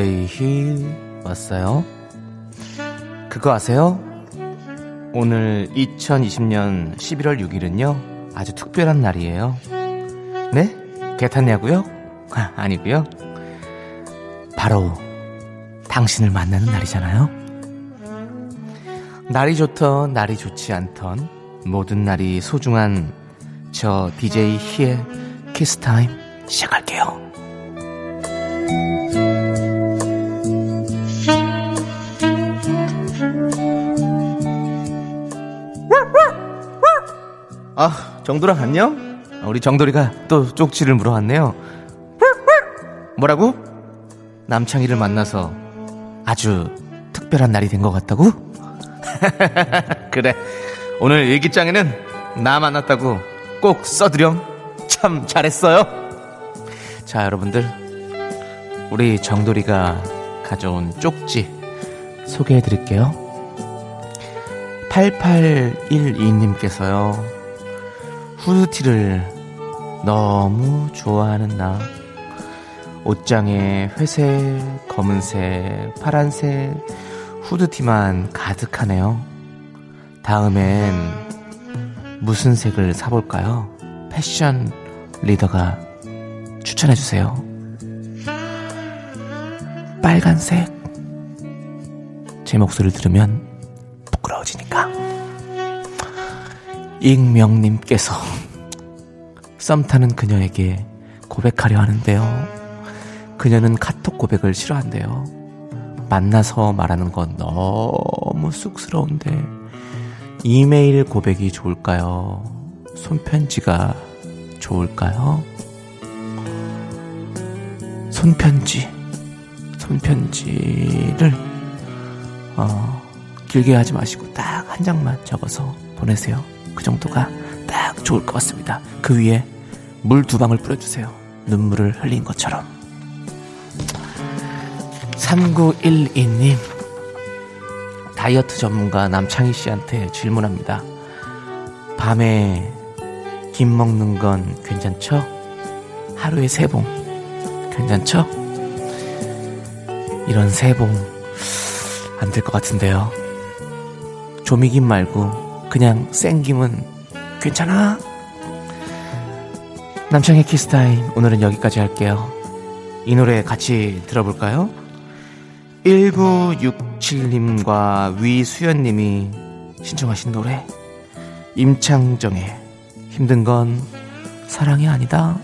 DJ 힐 왔어요. 그거 아세요? 오늘 2020년 11월 6일은요 아주 특별한 날이에요. 네? 개 탔냐고요? 아니고요, 바로 당신을 만나는 날이잖아요. 날이 좋던 날이 좋지 않던 모든 날이 소중한 저 DJ 히의 키스타임 시작할게요. 啊, 정도랑 안녕? 우리 정돌이가 또 쪽지를 물어왔네요. 뭐라고? 남창이를 만나서 아주 특별한 날이 된 것 같다고? 그래, 오늘 일기장에는 나 만났다고 꼭 써드렴. 참 잘했어요. 자, 여러분들, 우리 정돌이가 가져온 쪽지 소개해드릴게요. 8812님께서요 후드티를 너무 좋아하는 나, 옷장에 회색, 검은색, 파란색 후드티만 가득하네요. 다음엔 무슨 색을 사볼까요? 패션 리더가 추천해주세요. 빨간색. 제 목소리를 들으면 부끄러워지니까. 익명님께서 썸타는 그녀에게 고백하려 하는데요, 그녀는 카톡 고백을 싫어한대요. 만나서 말하는 건 너무 쑥스러운데 이메일 고백이 좋을까요? 손편지가 좋을까요? 손편지를 길게 하지 마시고 딱 한 장만 적어서 보내세요. 그 정도가 딱 좋을 것 같습니다. 그 위에 물 2방울 뿌려주세요. 눈물을 흘린 것처럼. 3912님, 다이어트 전문가 남창희 씨한테 질문합니다. 밤에 김 먹는 건 괜찮죠? 하루에 3봉 괜찮죠? 이런 3봉 안 될 것 같은데요. 조미김 말고 그냥 생김은 괜찮아? 남창희 키스타임 오늘은 여기까지 할게요. 이 노래 같이 들어볼까요? 1967님과 위수연님이 신청하신 노래, 임창정의 힘든 건 사랑이 아니다.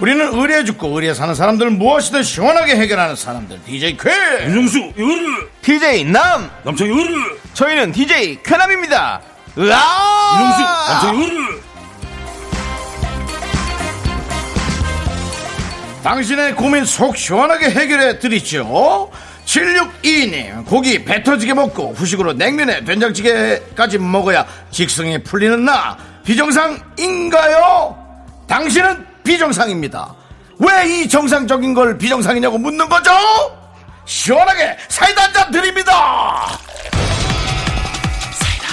우리는 의뢰해 죽고 의뢰해 사는 사람들, 무엇이든 시원하게 해결하는 사람들, DJ 쾌 윤정수 으르, DJ 남 남창이 으르, 저희는 DJ 쾌남입니다. 으아, 윤정수 남창이 으르. 당신의 고민 속 시원하게 해결해 드리죠. 762님, 고기 배 터지게 먹고 후식으로 냉면에 된장찌개까지 먹어야 직성이 풀리는 나, 비정상인가요? 당신은 비정상입니다. 왜 이 정상적인 걸 비정상이냐고 묻는 거죠? 시원하게 사이다 한 잔 드립니다. 사이다.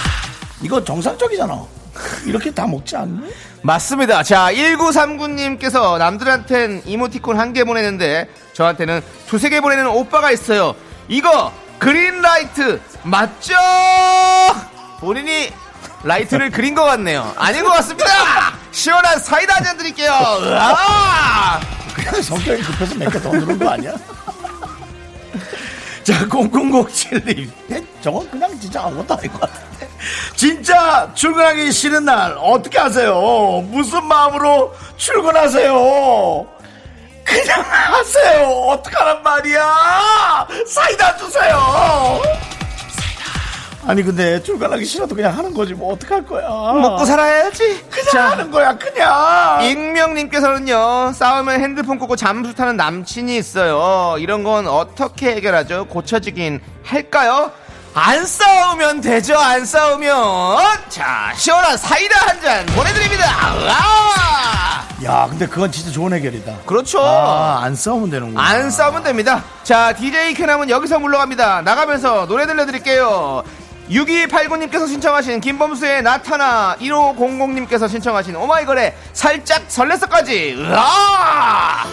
이거 정상적이잖아. 이렇게 다 먹지 않나? 맞습니다. 자, 1939님께서 남들한텐 이모티콘 1개 보내는데 저한테는 2-3개 보내는 오빠가 있어요. 이거 그린라이트 맞죠? 본인이 라이트를 그린 것 같네요. 아닌 것 같습니다. 시원한 사이다 한 잔 드릴게요. 그냥 성격이 급해서 몇 개 더 누른 거 아니야? 자, 0007님. 저건 그냥 진짜 아무것도 아닌 것 같은데. 진짜 출근하기 싫은 날 어떻게 하세요? 무슨 마음으로 출근하세요? 그냥 하세요. 어떡하란 말이야. 사이다 주세요. 아니 근데 출근하기 싫어도 그냥 하는 거지 뭐 어떡할 거야. 먹고 살아야지. 그냥 자, 하는 거야 그냥. 익명님께서는요, 싸우면 핸드폰 꽂고 잠수 타는 남친이 있어요. 이런 건 어떻게 해결하죠? 고쳐지긴 할까요? 안 싸우면 되죠. 안 싸우면 자 시원한 사이다 한 잔 보내드립니다. 아! 야 근데 그건 진짜 좋은 해결이다. 그렇죠. 아, 안 싸우면 되는구나. 안 싸우면 됩니다. 자 DJ 캐남은 여기서 물러갑니다. 나가면서 노래 들려드릴게요. 6289님께서 신청하신 김범수의 나타나, 1500님께서 신청하신 오마이걸의 살짝 설렜어까지. 으아!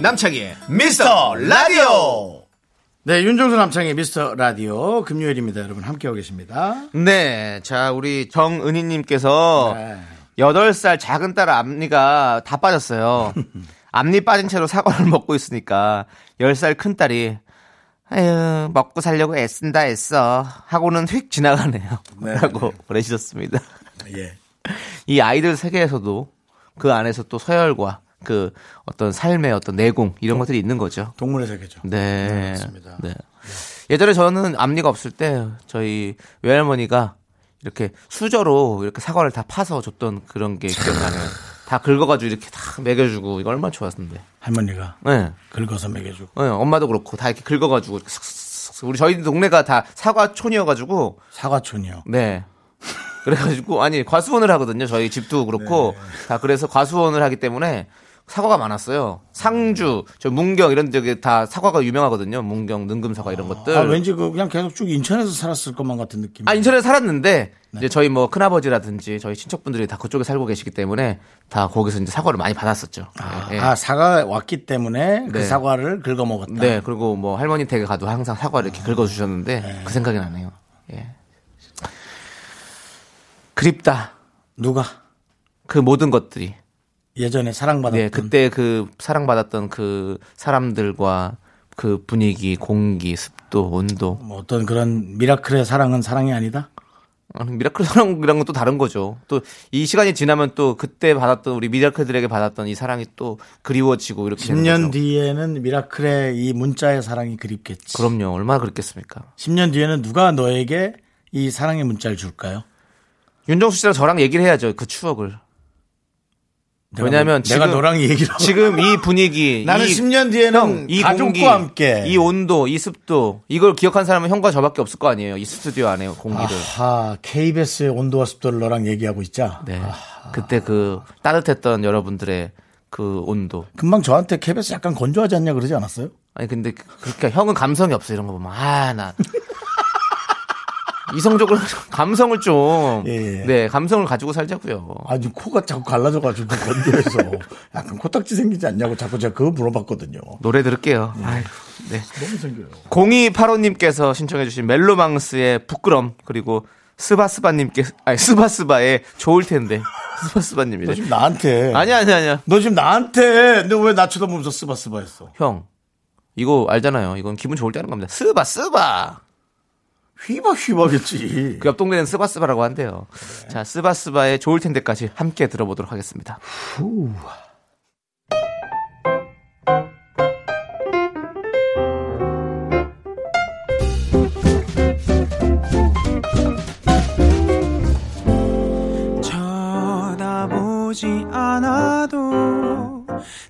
남창희의 미스터 라디오. 네, 윤정수 남창희의 미스터 라디오 금요일입니다. 여러분 함께하고 계십니다. 네, 자 우리 정은희님께서 네. 8살 작은 딸 앞니가 다 빠졌어요. 앞니 빠진 채로 사과를 먹고 있으니까 10살 큰 딸이 아유 먹고 살려고 애쓴다 애써 하고는 휙 지나가네요. 네, 라고 보내주셨습니다. 네. 이 아이들 세계에서도 그 안에서 또 서열과 그 어떤 삶의 어떤 내공 이런 것들이 있는 거죠. 동물의 세계죠. 네, 네 맞습니다. 네. 예전에 저는 앞니가 없을 때 저희 외할머니가 이렇게 수저로 이렇게 사과를 다 파서 줬던 그런 게 기억나네요. 다 긁어가지고 이렇게 다 먹여주고 이거 얼마나 좋았는데. 할머니가. 네. 긁어서 먹여주고. 네, 엄마도 그렇고 다 이렇게 긁어가지고 이렇게 슥슥슥. 우리 저희 동네가 다 사과촌이어가지고. 사과촌이요. 네. 그래가지고 아니 과수원을 하거든요. 저희 집도 그렇고 네. 다 그래서 과수원을 하기 때문에. 사과가 많았어요. 상주, 저 문경 이런 데 다 사과가 유명하거든요. 문경, 능금사과 이런 것들. 아, 왠지 그냥 계속 쭉 인천에서 살았을 것만 같은 느낌. 아, 인천에서 살았는데 네. 이제 저희 뭐 큰아버지라든지 저희 친척분들이 다 그쪽에 살고 계시기 때문에 다 거기서 이제 사과를 많이 받았었죠. 아, 네. 아 사과 왔기 때문에 네. 그 사과를 긁어 먹었다. 네, 그리고 뭐 할머니 댁에 가도 항상 사과를 이렇게 긁어 주셨는데 네. 그 생각이 나네요. 예. 그립다. 누가? 그 모든 것들이. 예전에 사랑받았던. 네, 그때 그 사랑받았던 그 사람들과 그 분위기, 공기, 습도, 온도. 뭐 어떤 그런 미라클의 사랑은 사랑이 아니다? 아니, 미라클 사랑이란 건 또 다른 거죠. 또 이 시간이 지나면 또 그때 받았던 우리 미라클들에게 받았던 이 사랑이 또 그리워지고 이렇게. 10년 뒤에는 미라클의 이 문자의 사랑이 그립겠지. 그럼요. 얼마나 그립겠습니까? 10년 뒤에는 누가 너에게 이 사랑의 문자를 줄까요? 윤정수 씨랑 저랑 얘기를 해야죠. 그 추억을. 왜냐면 내가 너랑 얘기를 지금 이 분위기 나는 10년 뒤에는 형, 이 가족과 공기, 함께 이 온도 이 습도 이걸 기억한 사람은 형과 저밖에 없을 거 아니에요. 이 스튜디오 안에 공기를. 아하, KBS의 온도와 습도를 너랑 얘기하고 있자. 네. 아하. 그때 그 따뜻했던 여러분들의 그 온도. 금방 저한테 KBS 약간 건조하지 않냐 그러지 않았어요? 아니 근데 그러니까 형은 감성이 없어. 이런 거 보면 아 나 이성적으로 감성을 좀 예, 예. 네 감성을 가지고 살자고요. 아니 코가 자꾸 갈라져가지고 건조해서 약간 코딱지 생기지 않냐고 자꾸 제가 그거 물어봤거든요. 노래 들을게요. 예. 아유, 네. 너무 생겨요. 0285님께서 신청해주신 멜로망스의 부끄럼 그리고 스바스바님께 아니 스바스바의 좋을 텐데 스바스바님이. 너 지금 나한테 아니야. 너 지금 나한테 너 왜 나 쳐다보면서 스바스바했어? 형 이거 알잖아요. 이건 기분 좋을 때 하는 겁니다. 스바스바. 휘바휘바겠지. 그 옆 동네는 스바스바라고 한대요. 그래. 자, 스바스바의 좋을 텐데까지 함께 들어보도록 하겠습니다. 후.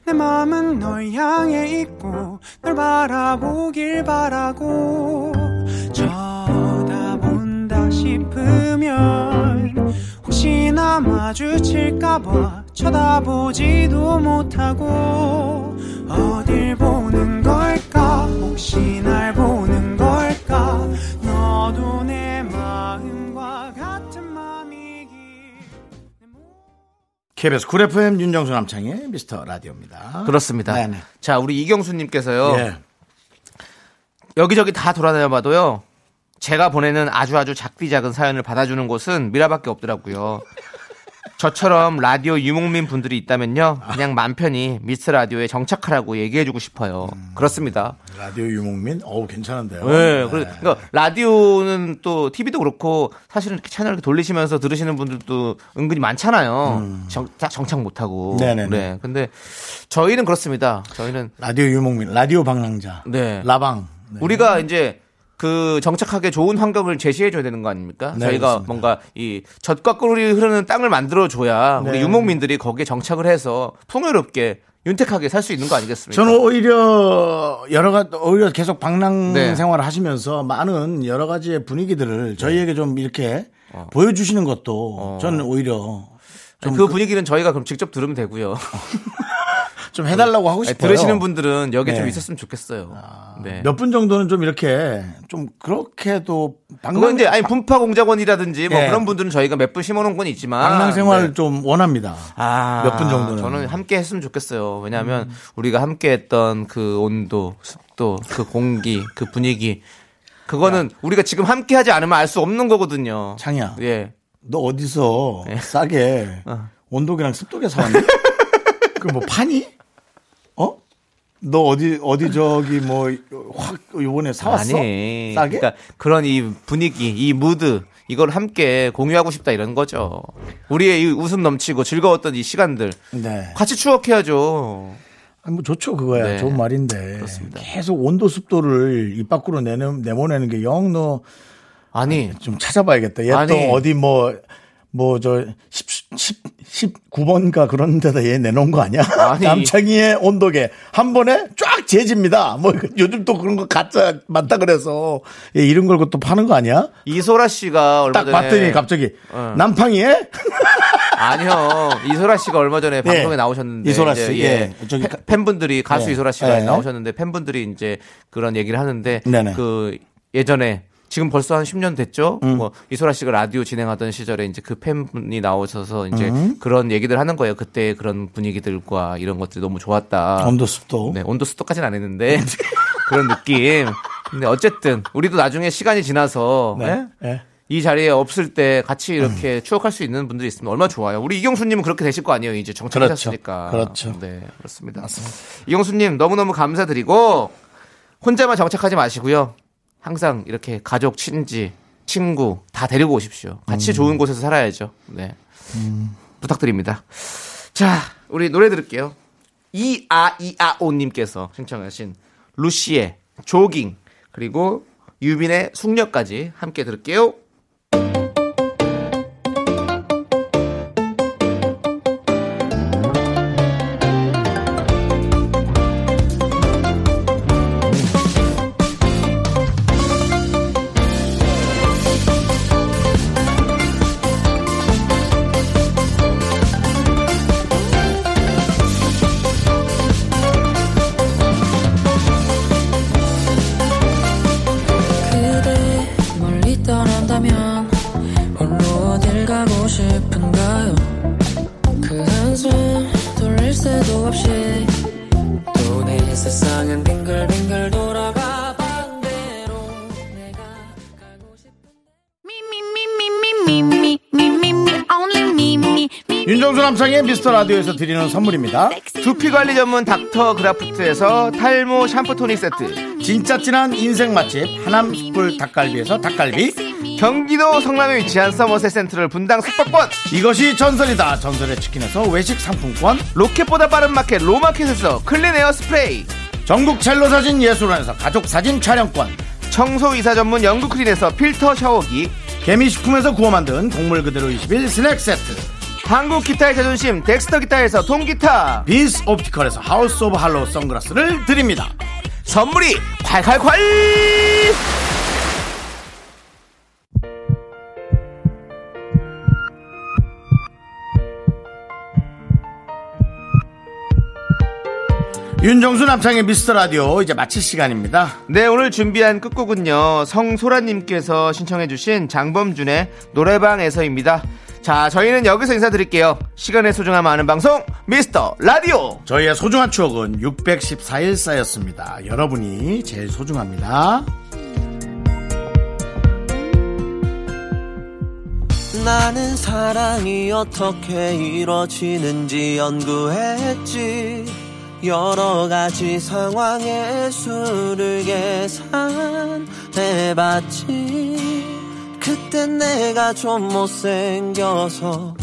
내 마음은 널 향해 있고 널 바라보길 바라고 쳐다본다 싶으면 혹시나 마주칠까봐 쳐다보지도 못하고 어딜 보는 걸까 혹시 날 보는 걸까 너도 내 마음과 같은 마음이길 KBS 9FM 윤정수 남창의 미스터 라디오입니다. 그렇습니다. 네네. 자, 우리 이경수님께서요. 예. 여기저기 다 돌아다녀봐도요 제가 보내는 아주아주 작디작은 사연을 받아주는 곳은 미라밖에 없더라고요. 저처럼 라디오 유목민 분들이 있다면요 그냥 맘 편히 미스 라디오에 정착하라고 얘기해주고 싶어요. 그렇습니다. 라디오 유목민? 어우 괜찮은데요. 네, 네. 그러니까 라디오는 또 TV도 그렇고 사실은 이렇게 채널 돌리시면서 들으시는 분들도 은근히 많잖아요. 정착 못하고. 네네네. 네, 근데 저희는 그렇습니다. 저희는 라디오 유목민, 라디오 방랑자, 네, 라방. 네. 우리가 이제 그 정착하게 좋은 환경을 제시해줘야 되는 거 아닙니까? 네, 저희가 그렇습니다. 뭔가 이 젖과 꿀이 흐르는 땅을 만들어줘야 네. 우리 유목민들이 거기에 정착을 해서 풍요롭게 윤택하게 살 수 있는 거 아니겠습니까? 저는 오히려 계속 방랑 네. 생활을 하시면서 많은 여러 가지의 분위기들을 저희에게 좀 이렇게 보여주시는 것도 저는 오히려 좀 그 분위기는 저희가 그럼 직접 들으면 되고요. 좀 해달라고 하고 싶어요. 들으시는 분들은 여기 네. 좀 있었으면 좋겠어요. 아, 네. 몇 분 정도는 좀 이렇게 좀 그렇게도 방금 이제 아니 분파 공작원이라든지 뭐 네. 그런 분들은 저희가 몇 분 심어놓은 건 있지만 방랑 생활 네. 좀 원합니다. 아, 몇 분 정도는 저는 함께 했으면 좋겠어요. 왜냐하면 우리가 함께했던 그 온도, 습도, 그 공기, 그 분위기 그거는 야. 우리가 지금 함께하지 않으면 알 수 없는 거거든요. 창이야. 예. 너 어디서 예. 싸게 온도계랑 습도계 사왔니? 그 뭐 파니? 너 어디 저기 뭐 확 요번에 사왔어? 아니, 싸게? 그러니까 그런 이 분위기, 이 무드 이걸 함께 공유하고 싶다 이런 거죠. 우리의 이 웃음 넘치고 즐거웠던 이 시간들 네. 같이 추억해야죠. 아니, 뭐 좋죠 그거야. 네. 좋은 말인데 그렇습니다. 계속 온도 습도를 입 밖으로 내보내는 게 영 너 아니 좀 찾아봐야겠다. 얘 또 어디 뭐 저 19번가 그런 데다 얘 내놓은 거 아니야? 아니. 남창희의 온도계 한 번에 쫙 재집니다. 뭐 요즘 또 그런 거 가짜 많다 그래서 얘 이런 걸 또 파는 거 아니야? 이소라 씨가 얼마 딱 전에 딱 봤더니 갑자기 남팡이에? 아니요. 이소라 씨가 얼마 전에 방송에 예. 나오셨는데 이소라 씨 이제 예. 팬분들이 가수 예. 이소라 씨가 예. 나오셨는데 팬분들이 이제 그런 얘기를 하는데 네네. 그 예전에 지금 벌써 한 10년 됐죠. 뭐 이소라 씨가 라디오 진행하던 시절에 이제 그 팬분이 나오셔서 이제 그런 얘기들 하는 거예요. 그때 그런 분위기들과 이런 것들이 너무 좋았다. 온도습도. 네, 온도습도까지는 안 했는데 그런 느낌. 근데 어쨌든 우리도 나중에 시간이 지나서 네. 네? 이 자리에 없을 때 같이 이렇게 추억할 수 있는 분들이 있으면 얼마나 좋아요. 우리 이경수님은 그렇게 되실 거 아니에요. 이제 정착하셨으니까. 그렇죠. 그렇죠. 네, 그렇습니다. 이경수님 너무너무 감사드리고 혼자만 정착하지 마시고요. 항상 이렇게 가족, 친지, 친구 다 데리고 오십시오. 같이 좋은 곳에서 살아야죠. 네. 부탁드립니다. 자, 우리 노래 들을게요. 이아이아오님께서 신청하신 루시의 조깅 그리고 유빈의 숙녀까지 함께 들을게요. 윤정수 남창의 미스터라디오에서 드리는 선물입니다. 두피관리 전문 닥터그라프트에서 탈모 샴푸토닉 세트, 진짜 진한 인생 맛집 하남 숯불 닭갈비에서 닭갈비, 경기도 성남에 위치한 서머셋 센트럴 분당 숙박권, 이것이 전설이다 전설의 치킨에서 외식 상품권, 로켓보다 빠른 마켓 로마켓에서 클린 에어 스프레이, 전국 첼로 사진 예술원에서 가족 사진 촬영권, 청소이사 전문 영국클린에서 필터 샤워기, 개미식품에서 구워 만든 동물 그대로 21 스낵 세트, 한국 기타의 자존심 덱스터 기타에서 통기타, 빈스 옵티컬에서 하우스 오브 할로우 선글라스를 드립니다. 선물이 콸콸콸. 윤정수 남창의 미스터라디오 이제 마칠 시간입니다. 네, 오늘 준비한 끝곡은요, 성소라님께서 신청해주신 장범준의 노래방에서입니다. 자, 저희는 여기서 인사드릴게요. 시간의 소중함 아는 방송 미스터라디오, 저희의 소중한 추억은 614일 쌓였습니다. 여러분이 제일 소중합니다. 나는 사랑이 어떻게 이루어지는지 연구했지. 여러 가지 상황의 수를 계산해봤지. 그땐 내가 좀 못생겨서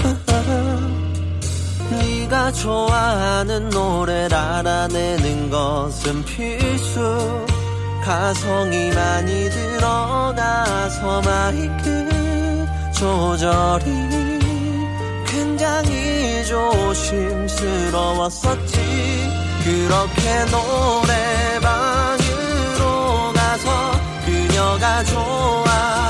네가 좋아하는 노래를 알아내는 것은 필수. 가성이 많이 들어가서 마이크 조절이 굉장히 조심스러웠었지. 그렇게 노래방으로 가서 그녀가 좋아